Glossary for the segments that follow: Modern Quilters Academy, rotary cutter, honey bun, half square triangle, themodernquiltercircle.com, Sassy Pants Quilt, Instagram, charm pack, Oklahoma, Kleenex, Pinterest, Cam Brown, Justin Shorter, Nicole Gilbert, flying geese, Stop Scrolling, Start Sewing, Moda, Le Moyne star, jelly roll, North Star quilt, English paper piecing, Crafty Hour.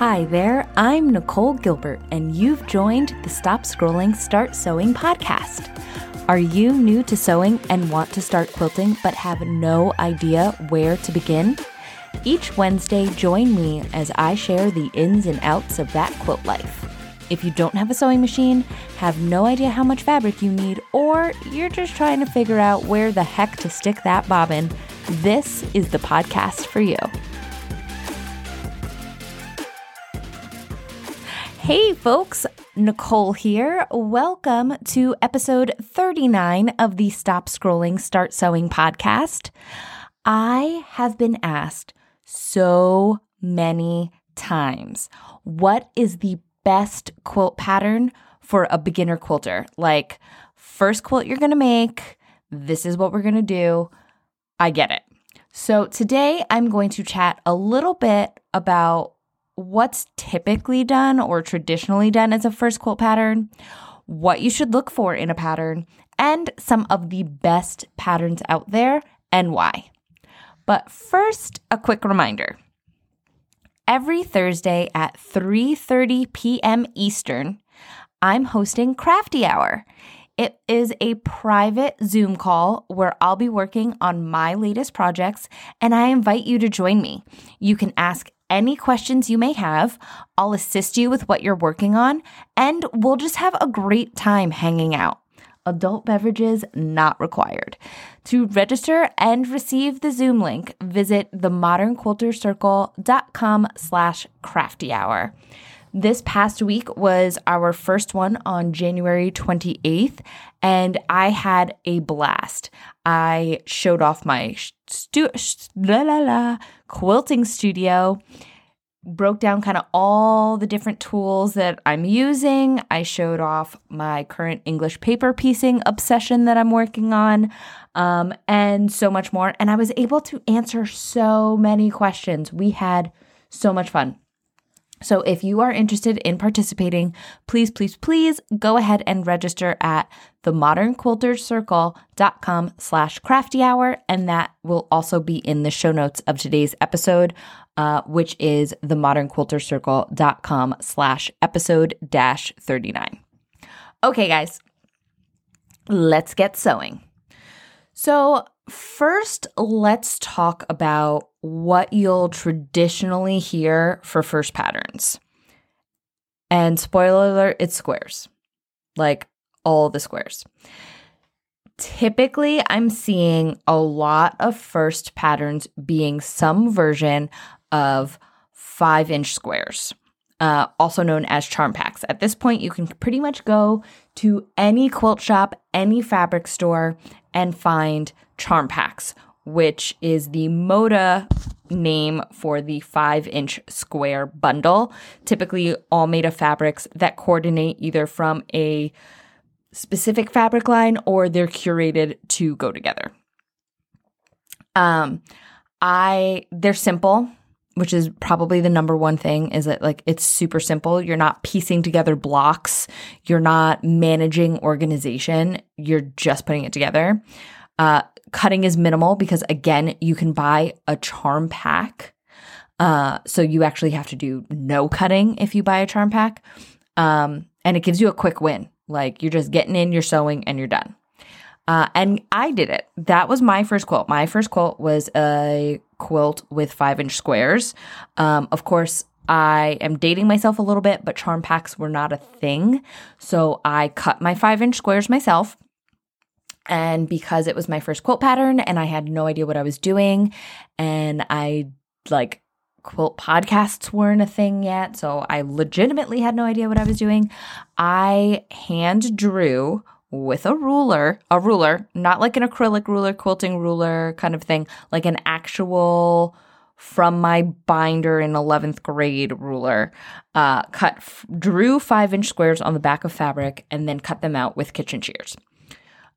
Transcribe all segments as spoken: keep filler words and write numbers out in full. Hi there, I'm Nicole Gilbert, and you've joined the Stop Scrolling, Start Sewing podcast. Are you new to sewing and want to start quilting but have no idea where to begin? Each Wednesday, join me as I share the ins and outs of that quilt life. If you don't have a sewing machine, have no idea how much fabric you need, or you're just trying to figure out where the heck to stick that bobbin, this is the podcast for you. Hey folks, Nicole here. Welcome to episode thirty-nine of the Stop Scrolling, Start Sewing podcast. I have been asked so many times, what is the best quilt pattern for a beginner quilter? Like, first quilt you're going to make, this is what we're going to do. I get it. So today I'm going to chat a little bit about what's typically done or traditionally done as a first quilt pattern, what you should look for in a pattern, and some of the best patterns out there and why. But first, a quick reminder. Every Thursday at three thirty p.m. Eastern, I'm hosting Crafty Hour. It is a private Zoom call where I'll be working on my latest projects, and I invite you to join me. You can ask any questions you may have, I'll assist you with what you're working on, and we'll just have a great time hanging out. Adult beverages not required. To register and receive the Zoom link, visit themodernquiltercircle.com slash crafty hour. This past week was our first one on January twenty-eighth, and I had a blast. I showed off my stu- la la la quilting studio, broke down kind of all the different tools that I'm using. I showed off my current English paper piecing obsession that I'm working on, um, and so much more. And I was able to answer so many questions. We had so much fun. So if you are interested in participating, please, please, please go ahead and register at themodernquiltercircle.com slash crafty hour. And that will also be in the show notes of today's episode, uh, which is themodernquiltercircle.com slash episode dash 39. Okay, guys, let's get sewing. So first, let's talk about what you'll traditionally hear for first patterns. And spoiler alert, it's squares. Like all the squares. Typically, I'm seeing a lot of first patterns being some version of five-inch squares, uh, also known as charm packs. At this point, you can pretty much go to any quilt shop, any fabric store, and find charm packs, which is the Moda name for the five-inch square bundle, typically all made of fabrics that coordinate either from a specific fabric line or they're curated to go together. Um, I they're simple, which is probably the number one thing, is that like it's super simple. You're not piecing together blocks. You're not managing organization. You're just putting it together. Uh, Cutting is minimal because, again, you can buy a charm pack. Uh, so you actually have to do no cutting if you buy a charm pack. Um, and it gives you a quick win. Like, you're just getting in, you're sewing, and you're done. Uh, and I did it. That was my first quilt. My first quilt was a quilt with five-inch squares. Um, of course, I am dating myself a little bit, but charm packs were not a thing. So I cut my five-inch squares myself. And because it was my first quilt pattern and I had no idea what I was doing, and I like quilt podcasts weren't a thing yet, so I legitimately had no idea what I was doing. I hand drew with a ruler, a ruler, not like an acrylic ruler, quilting ruler kind of thing, like an actual from my binder in eleventh grade ruler, uh, cut, f- drew five inch squares on the back of fabric and then cut them out with kitchen shears.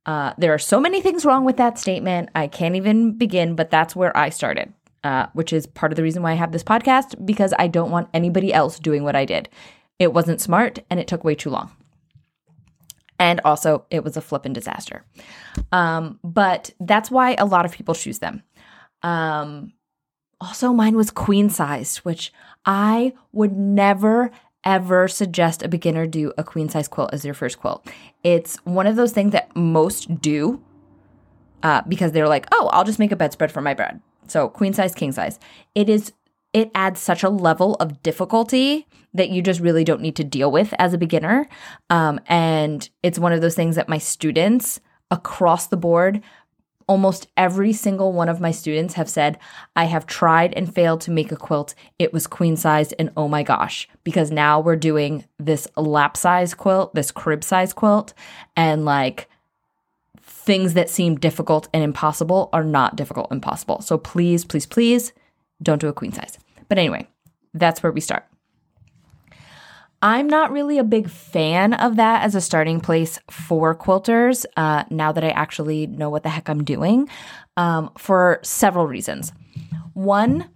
Uh, there are so many things wrong with that statement. I can't even begin, but that's where I started, uh, which is part of the reason why I have this podcast, because I don't want anybody else doing what I did. It wasn't smart and it took way too long. And also it was a flippin' disaster. Um, but that's why a lot of people choose them. Um, Also, mine was queen-sized, which I would never, ever suggest a beginner do a queen-size quilt as their first quilt. It's one of those things that most do uh, because they're like, oh, I'll just make a bedspread for my bed. So queen-size, king-size. It is It adds such a level of difficulty that you just really don't need to deal with as a beginner. Um, and it's one of those things that my students across the board, almost every single one of my students have said, I have tried and failed to make a quilt. It was queen-sized and oh my gosh, because now we're doing this lap-size quilt, this crib-size quilt, and like things that seem difficult and impossible are not difficult and possible. So please, please, please don't do a queen-size. But anyway, that's where we start. I'm not really a big fan of that as a starting place for quilters uh, now that I actually know what the heck I'm doing um, for several reasons. One,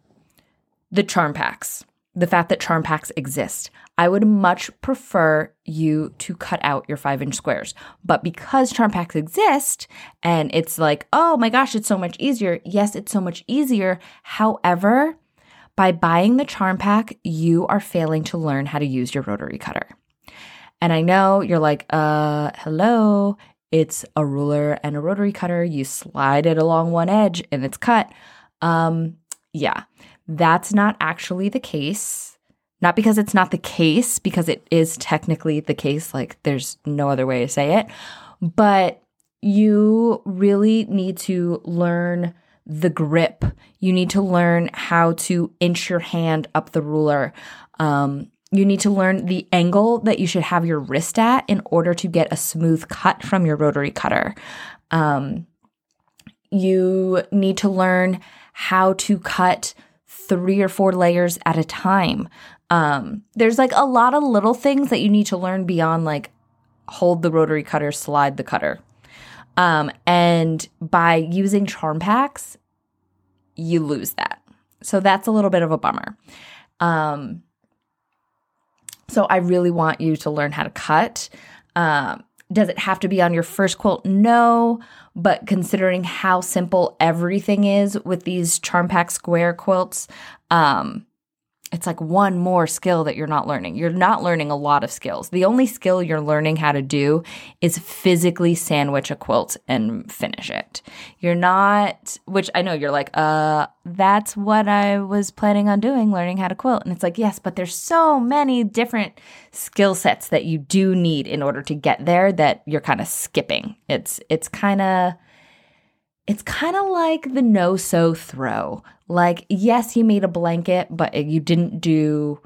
the charm packs, the fact that charm packs exist. I would much prefer you to cut out your five-inch squares. But because charm packs exist and it's like, oh my gosh, it's so much easier. Yes, it's so much easier. However, by buying the charm pack, you are failing to learn how to use your rotary cutter. And I know you're like, uh, hello, it's a ruler and a rotary cutter. You slide it along one edge and it's cut. Um, yeah, that's not actually the case. Not because it's not the case, because it is technically the case. Like there's no other way to say it. But you really need to learn the grip. You need to learn how to inch your hand up the ruler. Um, you need to learn the angle that you should have your wrist at in order to get a smooth cut from your rotary cutter. Um, you need to learn how to cut three or four layers at a time. Um, there's like a lot of little things that you need to learn beyond like hold the rotary cutter, slide the cutter. Um, and by using charm packs, you lose that. So that's a little bit of a bummer. Um, so I really want you to learn how to cut. Um, does it have to be on your first quilt? No, but considering how simple everything is with these charm pack square quilts, um, it's like one more skill that you're not learning. You're not learning a lot of skills. The only skill you're learning how to do is physically sandwich a quilt and finish it. You're not, which I know you're like, uh, that's what I was planning on doing, learning how to quilt. And it's like, yes, but there's so many different skill sets that you do need in order to get there that you're kind of skipping. It's, it's kind of, it's kind of like the no-sew throw. Like, yes, you made a blanket, but you didn't do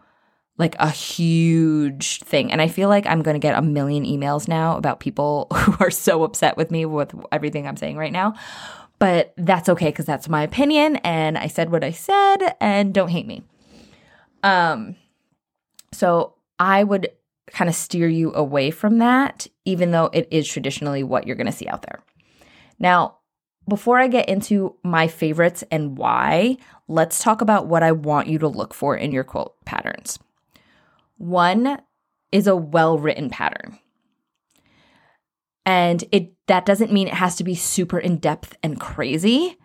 like a huge thing. And I feel like I'm going to get a million emails now about people who are so upset with me with everything I'm saying right now. But that's okay because that's my opinion and I said what I said and don't hate me. Um, so I would kind of steer you away from that, even though it is traditionally what you're going to see out there. Now, before I get into my favorites and why, let's talk about what I want you to look for in your quilt patterns. One is a well-written pattern. And it that doesn't mean it has to be super in-depth and crazy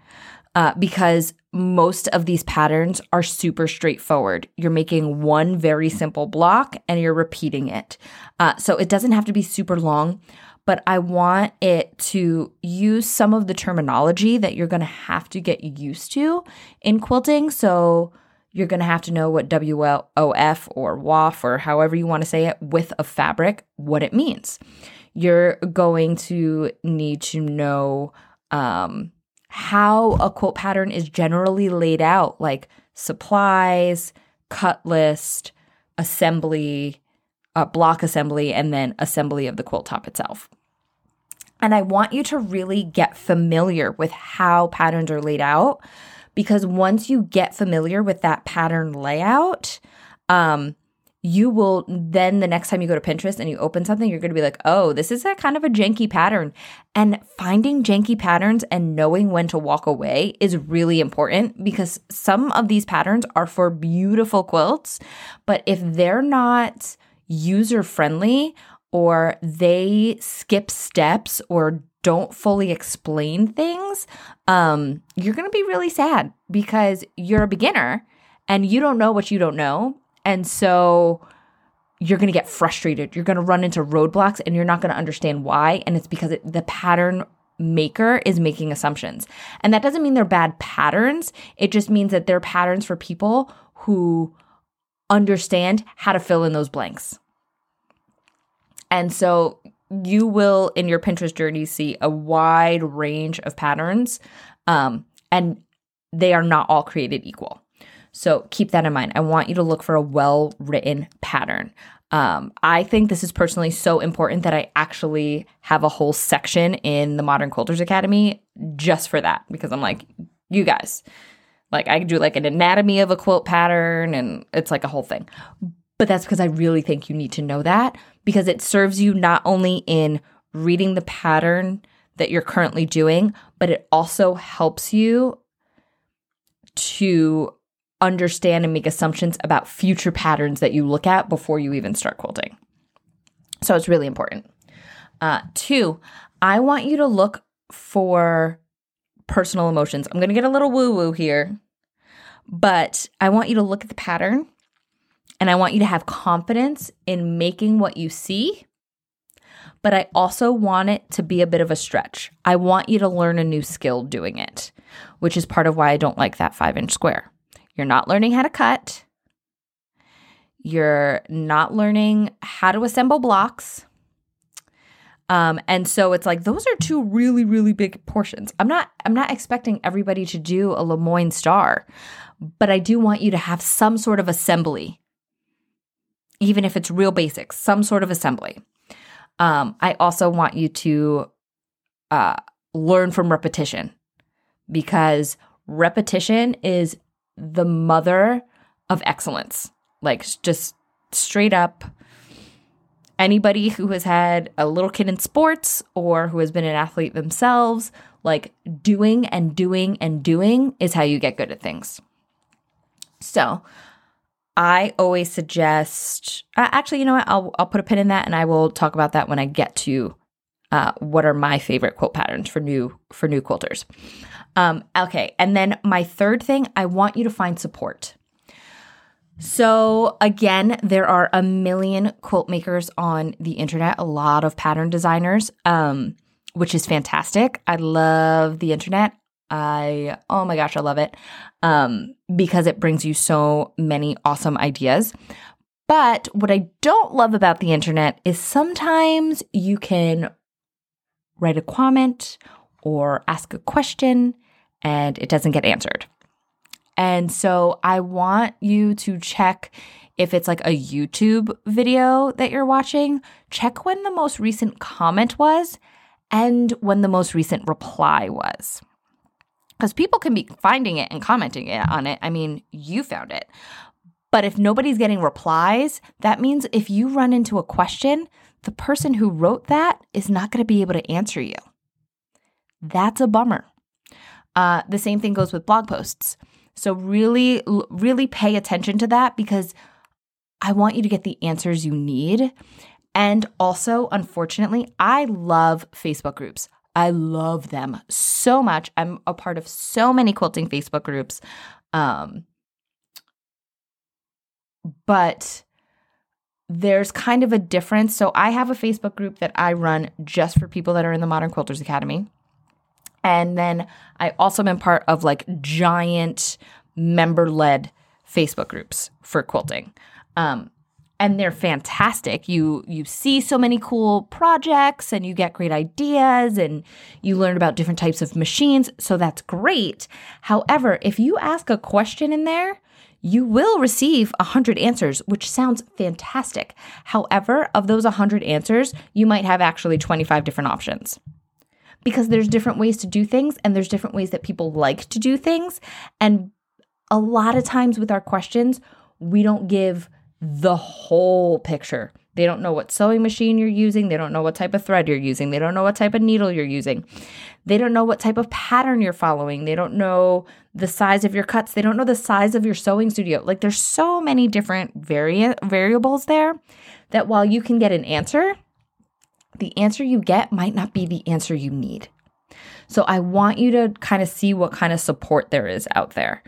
uh, because most of these patterns are super straightforward. You're making one very simple block and you're repeating it. Uh, so it doesn't have to be super long. But I want it to use some of the terminology that you're going to have to get used to in quilting. So you're going to have to know what W L O F or W O F or however you want to say it with a fabric, what it means. You're going to need to know um, how a quilt pattern is generally laid out, like supplies, cut list, assembly, uh, block assembly, and then assembly of the quilt top itself. And I want you to really get familiar with how patterns are laid out, because once you get familiar with that pattern layout, um, you will then the next time you go to Pinterest and you open something, you're going to be like, oh, this is a kind of a janky pattern. And finding janky patterns and knowing when to walk away is really important because some of these patterns are for beautiful quilts, but if they're not user-friendly or they skip steps or don't fully explain things, um, you're going to be really sad because you're a beginner and you don't know what you don't know. And so you're going to get frustrated. You're going to run into roadblocks and you're not going to understand why. And it's because it, the pattern maker is making assumptions. And that doesn't mean they're bad patterns. It just means that they're patterns for people who understand how to fill in those blanks. And so you will, in your Pinterest journey, see a wide range of patterns, um, and they are not all created equal. So keep that in mind. I want you to look for a well-written pattern. Um, I think this is personally so important that I actually have a whole section in the Modern Quilters Academy just for that, because I'm like, you guys, like I do like an anatomy of a quilt pattern and it's like a whole thing. But that's because I really think you need to know that, because it serves you not only in reading the pattern that you're currently doing, but it also helps you to understand and make assumptions about future patterns that you look at before you even start quilting. So it's really important. Uh, two, I want you to look for personal emotions. I'm going to get a little woo-woo here, but I want you to look at the pattern and I want you to have confidence in making what you see, but I also want it to be a bit of a stretch. I want you to learn a new skill doing it, which is part of why I don't like that five-inch square. You're not learning how to cut. You're not learning how to assemble blocks. Um, and so it's like, those are two really, really big portions. I'm not I'm not expecting everybody to do a Le Moyne star, but I do want you to have some sort of assembly, even if it's real basics, some sort of assembly. Um, I also want you to uh, learn from repetition, because repetition is the mother of excellence. Like, just straight up, anybody who has had a little kid in sports or who has been an athlete themselves, like doing and doing and doing is how you get good at things. So I always suggest, uh, actually, you know what, I'll, I'll put a pin in that and I will talk about that when I get to uh, what are my favorite quilt patterns for new, for new quilters. Um, okay. And then my third thing, I want you to find support. So again, there are a million quilt makers on the internet, a lot of pattern designers, um, which is fantastic. I love the internet. I, oh my gosh, I love it. Um, because it brings you so many awesome ideas. But what I don't love about the internet is sometimes you can write a comment or ask a question and it doesn't get answered. And so I want you to check if it's like a YouTube video that you're watching, check when the most recent comment was and when the most recent reply was. Because people can be finding it and commenting on it. I mean, you found it. But if nobody's getting replies, that means if you run into a question, the person who wrote that is not going to be able to answer you. That's a bummer. Uh, the same thing goes with blog posts. So really, really pay attention to that, because I want you to get the answers you need. And also, unfortunately, I love Facebook groups. I love them so much. I'm a part of so many quilting Facebook groups. Um, but there's kind of a difference. So I have a Facebook group that I run just for people that are in the Modern Quilters Academy. And then I also am part of like giant member-led Facebook groups for quilting. Um, and they're fantastic. You you see so many cool projects and you get great ideas and you learn about different types of machines. So that's great. However, if you ask a question in there, you will receive one hundred answers, which sounds fantastic. However, of those one hundred answers, you might have actually twenty-five different options. Because there's different ways to do things and there's different ways that people like to do things. And a lot of times with our questions, we don't give the whole picture. They don't know what sewing machine you're using. They don't know what type of thread you're using. They don't know what type of needle you're using. They don't know what type of pattern you're following. They don't know the size of your cuts. They don't know the size of your sewing studio. Like, there's so many different vari- variables there that while you can get an answer, the answer you get might not be the answer you need. So I want you to kind of see what kind of support there is out there.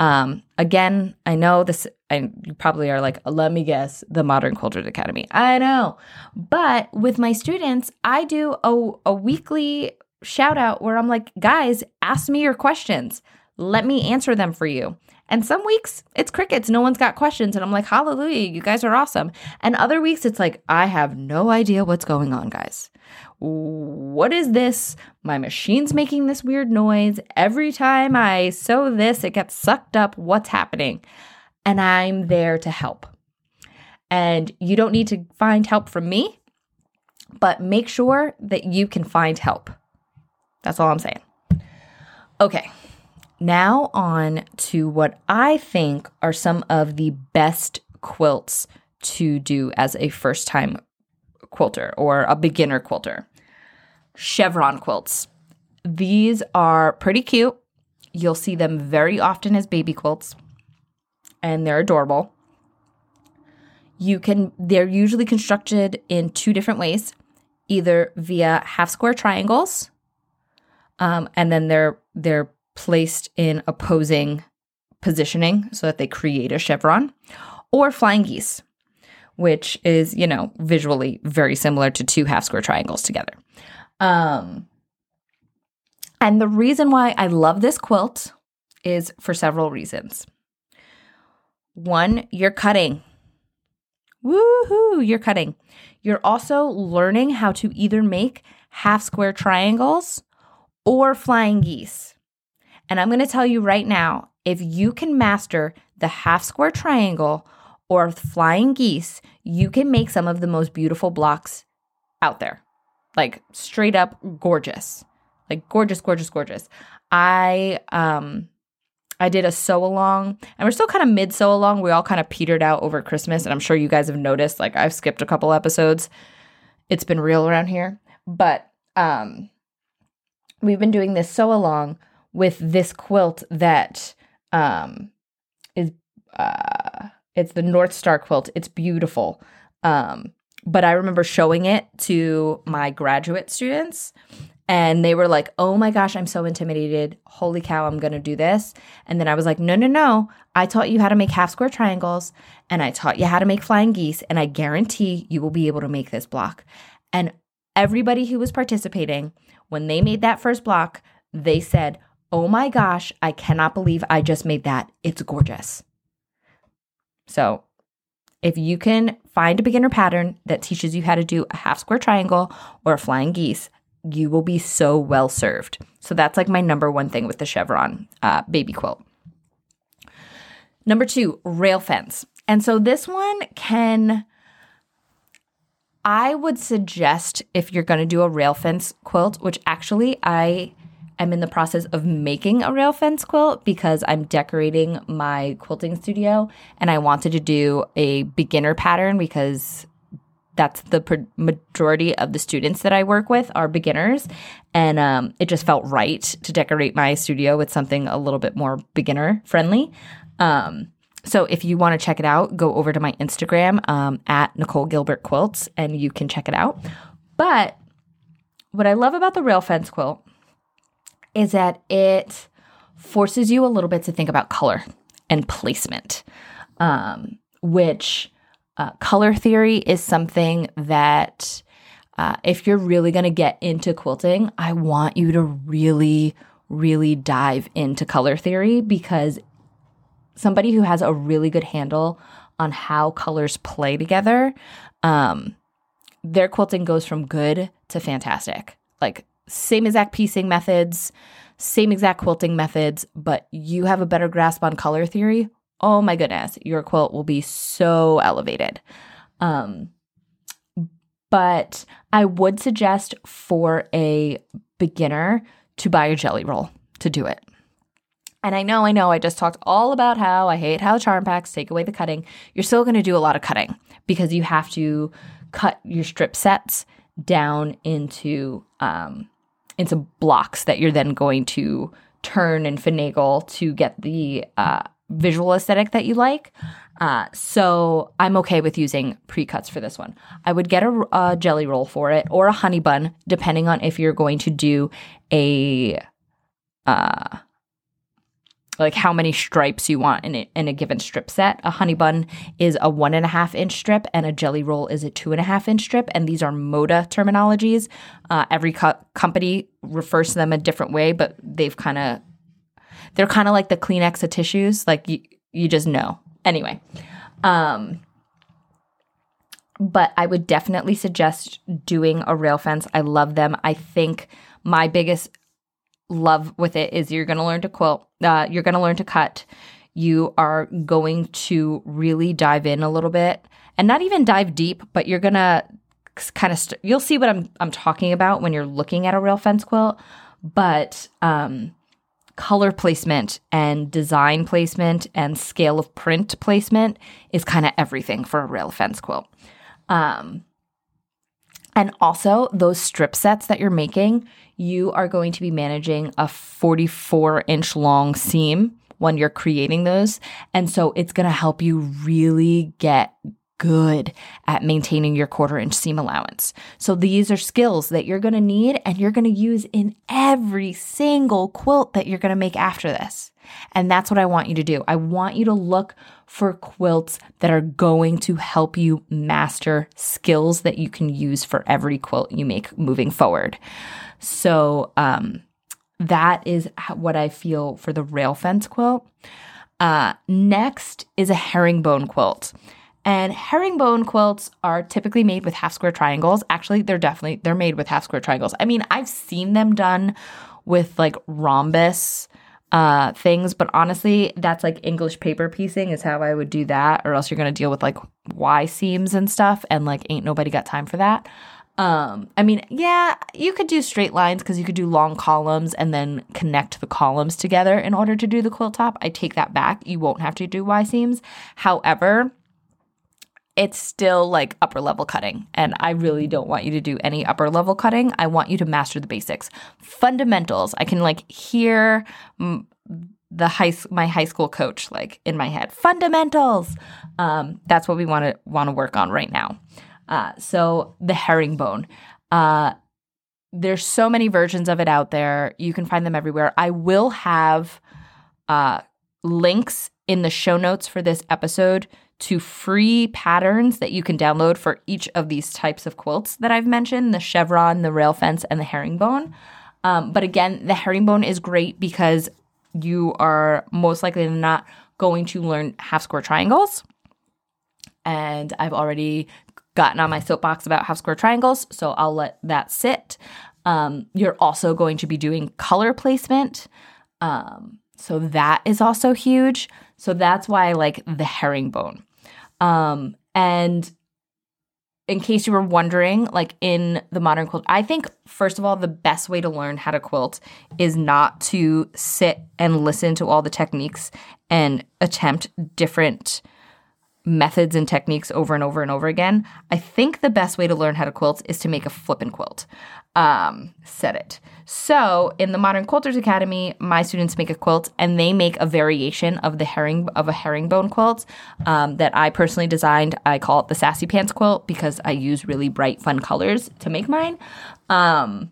Um, again, I know this, I, you probably are like, let me guess, the Modern Quilters Academy. I know. But with my students, I do a, a weekly shout out where I'm like, guys, ask me your questions. Let me answer them for you. And some weeks it's crickets. No one's got questions. And I'm like, hallelujah, you guys are awesome. And other weeks it's like, I have no idea what's going on, guys. What is this? My machine's making this weird noise. Every time I sew this, it gets sucked up. What's happening? And I'm there to help. And you don't need to find help from me, but make sure that you can find help. That's all I'm saying. Okay. Now on to what I think are some of the best quilts to do as a first-time quilter or a beginner quilter. Chevron quilts. These are pretty cute. You'll see them very often as baby quilts, and they're adorable. You can, they're usually constructed in two different ways, either via half square triangles, um, and then they're they're placed in opposing positioning so that they create a chevron, or flying geese, which is, you know, visually very similar to two half square triangles together. Um, and the reason why I love this quilt is for several reasons. One, you're cutting. Woohoo, you're cutting. You're also learning how to either make half square triangles or flying geese. And I'm going to tell you right now, if you can master the half square triangle or flying geese, you can make some of the most beautiful blocks out there. Like straight up gorgeous. Like gorgeous, gorgeous, gorgeous. I um I did a sew along, and we're still kind of mid sew along. We all kind of petered out over Christmas, and I'm sure you guys have noticed, like, I've skipped a couple episodes. It's been real around here, but um we've been doing this sew along with this quilt that um, is, uh, it's the North Star quilt. It's beautiful. Um, but I remember showing it to my graduate students, and they were like, oh my gosh, I'm so intimidated. Holy cow, I'm going to do this. And then I was like, no, no, no. I taught you how to make half square triangles, and I taught you how to make flying geese, and I guarantee you will be able to make this block. And everybody who was participating, when they made that first block, they said, oh my gosh, I cannot believe I just made that. It's gorgeous. So if you can find a beginner pattern that teaches you how to do a half square triangle or a flying geese, you will be so well served. So that's like my number one thing with the chevron uh, baby quilt. Number two, rail fence. And so this one can, I would suggest if you're going to do a rail fence quilt, which actually I... I'm in the process of making a rail fence quilt because I'm decorating my quilting studio, and I wanted to do a beginner pattern because that's the majority of the students that I work with are beginners, and um, it just felt right to decorate my studio with something a little bit more beginner friendly. Um, so if you want to check it out, go over to my Instagram um, at Nicole Gilbert Quilts, and you can check it out. But what I love about the rail fence quilt is that it forces you a little bit to think about color and placement, um, which uh, color theory is something that uh, if you're really going to get into quilting, I want you to really, really dive into color theory, because somebody who has a really good handle on how colors play together, um, their quilting goes from good to fantastic. Like, same exact piecing methods, same exact quilting methods, but you have a better grasp on color theory, oh my goodness, your quilt will be so elevated. Um, but I would suggest for a beginner to buy a jelly roll to do it. And I know, I know, I just talked all about how I hate how charm packs take away the cutting. You're still going to do a lot of cutting because you have to cut your strip sets down into um, – into blocks that you're then going to turn and finagle to get the uh, visual aesthetic that you like. Uh, so I'm okay with using pre-cuts for this one. I would get a, a jelly roll for it or a honey bun, depending on if you're going to do a, uh, like how many stripes you want in a, in a given strip set. A honey bun is a one and a half inch strip and a jelly roll is a two and a half inch strip. And these are Moda terminologies. Uh, every co- company refers to them a different way, but they've kind of, they're kind of like the Kleenex of tissues. Like you, you just know. Anyway, um, but I would definitely suggest doing a rail fence. I love them. I think my biggest love with it is you're going to learn to quilt. Uh, you're going to learn to cut. You are going to really dive in a little bit and not even dive deep, but you're going to kind of st- – you'll see what I'm I'm talking about when you're looking at a rail fence quilt. But um, – color placement and design placement and scale of print placement is kind of everything for a rail fence quilt. Um, and also those strip sets that you're making, you are going to be managing a forty-four inch long seam when you're creating those. And so it's going to help you really get good at maintaining your quarter inch seam allowance. So these are skills that you're going to need and you're going to use in every single quilt that you're going to make after this. And that's what I want you to do. I want you to look for quilts that are going to help you master skills that you can use for every quilt you make moving forward. So um, that is what I feel for the rail fence quilt. Uh, next is a herringbone quilt. And herringbone quilts are typically made with half square triangles. Actually, they're definitely, they're made with half square triangles. I mean, I've seen them done with like rhombus uh, things, but honestly, that's like English paper piecing is how I would do that, or else you're going to deal with like Y seams and stuff, and like ain't nobody got time for that. Um, I mean, yeah, you could do straight lines because you could do long columns and then connect the columns together in order to do the quilt top. I take that back. You won't have to do Y seams. However, it's still like upper level cutting. And I really don't want you to do any upper level cutting. I want you to master the basics. Fundamentals. I can like hear the high, my high school coach like in my head. Fundamentals. Um, that's what we want to want to work on right now. Uh, so the herringbone. Uh, there's so many versions of it out there. You can find them everywhere. I will have uh, links in the show notes for this episode to free patterns that you can download for each of these types of quilts that I've mentioned, the chevron, the rail fence, and the herringbone. Um, but again, the herringbone is great because you are most likely not going to learn half square triangles. And I've already gotten on my soapbox about half square triangles, so I'll let that sit. Um, you're also going to be doing color placement. Um, so that is also huge. So that's why I like the herringbone. Um, and in case you were wondering, like in the modern quilt, I think, first of all, the best way to learn how to quilt is not to sit and listen to all the techniques and attempt different methods and techniques over and over and over again. I think the best way to learn how to quilt is to make a flippin' quilt. Um, said it. So in the Modern Quilters Academy, my students make a quilt and they make a variation of the herring of a herringbone quilt um, that I personally designed. I call it the Sassy Pants Quilt because I use really bright, fun colors to make mine. Um,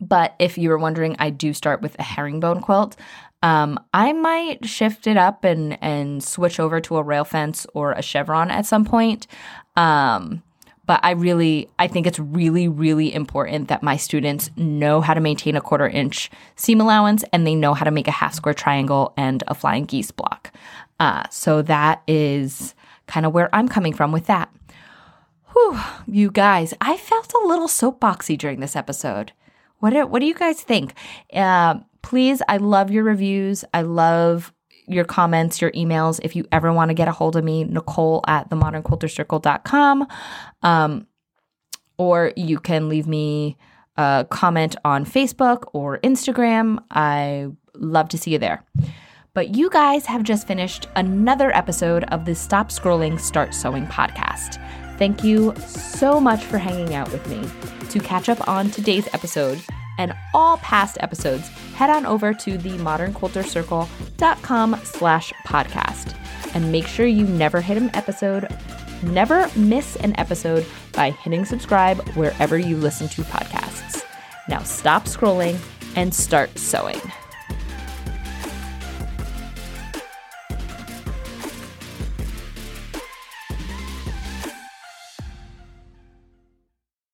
but if you were wondering, I do start with a herringbone quilt. Um, I might shift it up and, and switch over to a rail fence or a chevron at some point. Um, but I really, I think it's really, really important that my students know how to maintain a quarter inch seam allowance and they know how to make a half square triangle and a flying geese block. Uh, so that is kind of where I'm coming from with that. Whew, you guys, I felt a little soapboxy during this episode. What do, what do you guys think? Uh, Please, I love your reviews. I love your comments, your emails. If you ever want to get a hold of me, Nicole at the modern quilter circle dot com. Um, or you can leave me a comment on Facebook or Instagram. I love to see you there. But you guys have just finished another episode of the Stop Scrolling, Start Sewing podcast. Thank you so much for hanging out with me. To catch up on today's episode and all past episodes, head on over to the modern quilter circle dot com slash podcast. and make sure you never hit an episode, never miss an episode by hitting subscribe wherever you listen to podcasts. Now stop scrolling and start sewing.